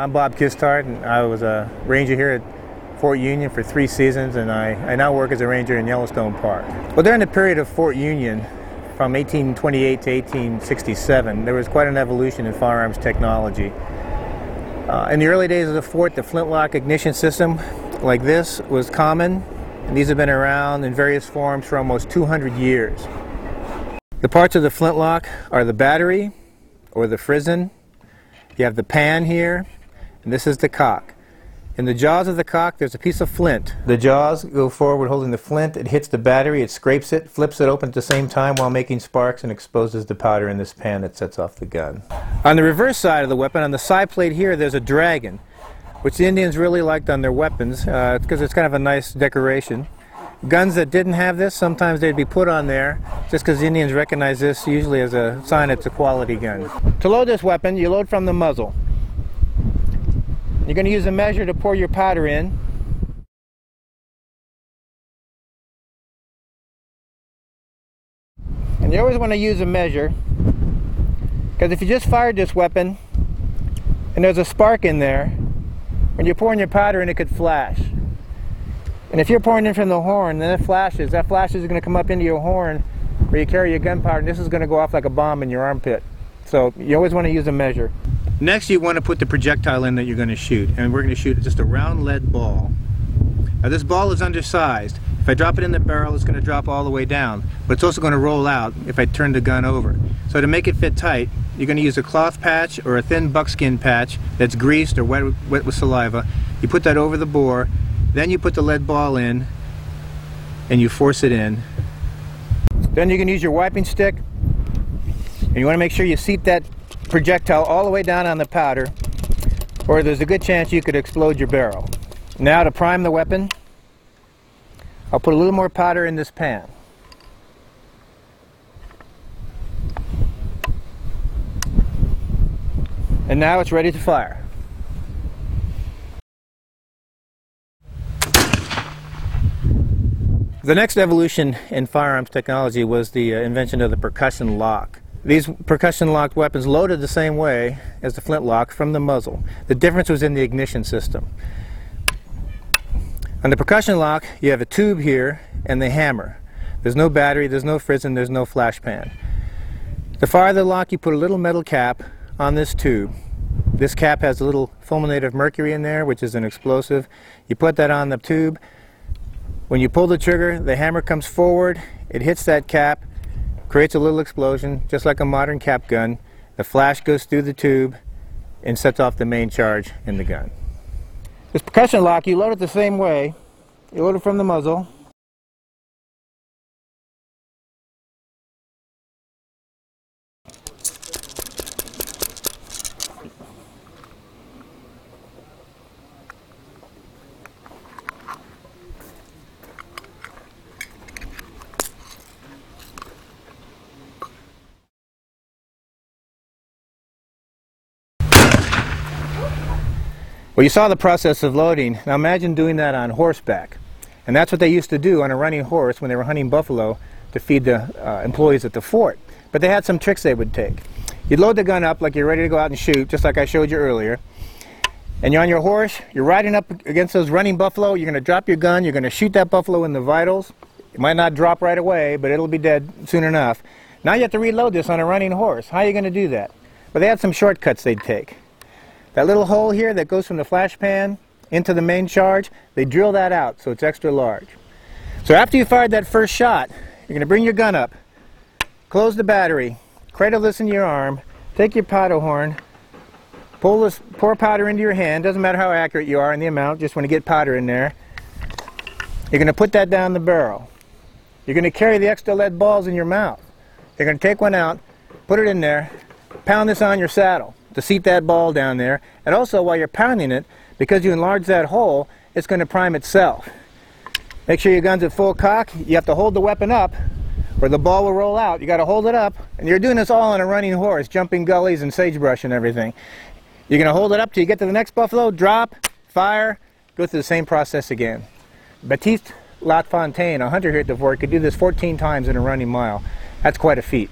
I'm Bob Kistart, and I was a ranger here at Fort Union for 3 seasons, and I now work as a ranger in Yellowstone Park. Well, during the period of Fort Union, from 1828 to 1867, there was quite an evolution in firearms technology. In the early days of the fort, the flintlock ignition system like this was common, and these have been around in various forms for almost 200 years. The parts of the flintlock are the battery, or the frizzen. You have the pan here, and this is the cock. In the jaws of the cock, there's a piece of flint. The jaws go forward holding the flint. It hits the battery, it scrapes it, flips it open at the same time while making sparks, and exposes the powder in this pan that sets off the gun. On the reverse side of the weapon, on the side plate here, there's a dragon, which the Indians really liked on their weapons because it's kind of a nice decoration. Guns that didn't have this, sometimes they'd be put on there just because the Indians recognize this usually as a sign it's a quality gun. To load this weapon, you load from the muzzle. You're going to use a measure to pour your powder in. And you always want to use a measure because if you just fired this weapon and there's a spark in there, when you're pouring your powder in, it could flash. And if you're pouring in from the horn, then it flashes. That flash is going to come up into your horn where you carry your gunpowder, and this is going to go off like a bomb in your armpit. So you always want to use a measure. Next, you want to put the projectile in that you're going to shoot, and we're going to shoot just a round lead ball. Now this ball is undersized. If I drop it in the barrel, it's going to drop all the way down, but it's also going to roll out if I turn the gun over. So to make it fit tight, you're going to use a cloth patch or a thin buckskin patch that's greased or wet with saliva. You put that over the bore. Then you put the lead ball in and you force it in. Then you can use your wiping stick, and you want to make sure you seat that projectile all the way down on the powder, or there's a good chance you could explode your barrel. Now to prime the weapon, I'll put a little more powder in this pan. And now it's ready to fire. The next evolution in firearms technology was the invention of the percussion lock. These percussion locked weapons loaded the same way as the flintlock from the muzzle. The difference was in the ignition system. On the percussion lock, you have a tube here and the hammer. There's no battery, there's no frizzen, there's no flash pan. To fire the lock, you put a little metal cap on this tube. This cap has a little fulminate of mercury in there, which is an explosive. You put that on the tube. When you pull the trigger, the hammer comes forward, it hits that cap, creates a little explosion, just like a modern cap gun. The flash goes through the tube and sets off the main charge in the gun. This percussion lock, you load it the same way. You load it from the muzzle. Well, you saw the process of loading. Now imagine doing that on horseback. And that's what they used to do on a running horse when they were hunting buffalo to feed the employees at the fort. But they had some tricks they would take. You'd load the gun up like you're ready to go out and shoot, just like I showed you earlier. And you're on your horse, you're riding up against those running buffalo, you're going to drop your gun, you're going to shoot that buffalo in the vitals. It might not drop right away, but it'll be dead soon enough. Now you have to reload this on a running horse. How are you going to do that? Well, they had some shortcuts they'd take. That little hole here that goes from the flash pan into the main charge, they drill that out so it's extra large. So after you fired that first shot, you're going to bring your gun up, close the battery, cradle this in your arm, take your powder horn, pour powder into your hand, doesn't matter how accurate you are in the amount, just want to get powder in there. You're going to put that down the barrel. You're going to carry the extra lead balls in your mouth. You're going to take one out, put it in there, pound this on your saddle to seat that ball down there, and also while you're pounding it, because you enlarge that hole, it's going to prime itself. Make sure your gun's at full cock. You have to hold the weapon up or the ball will roll out. You got to hold it up, and you're doing this all on a running horse, jumping gullies and sagebrush and everything. You're going to hold it up till you get to the next buffalo, drop, fire, go through the same process again. Baptiste Lacfontaine, a hunter here at the fort, could do this 14 times in a running mile. That's quite a feat.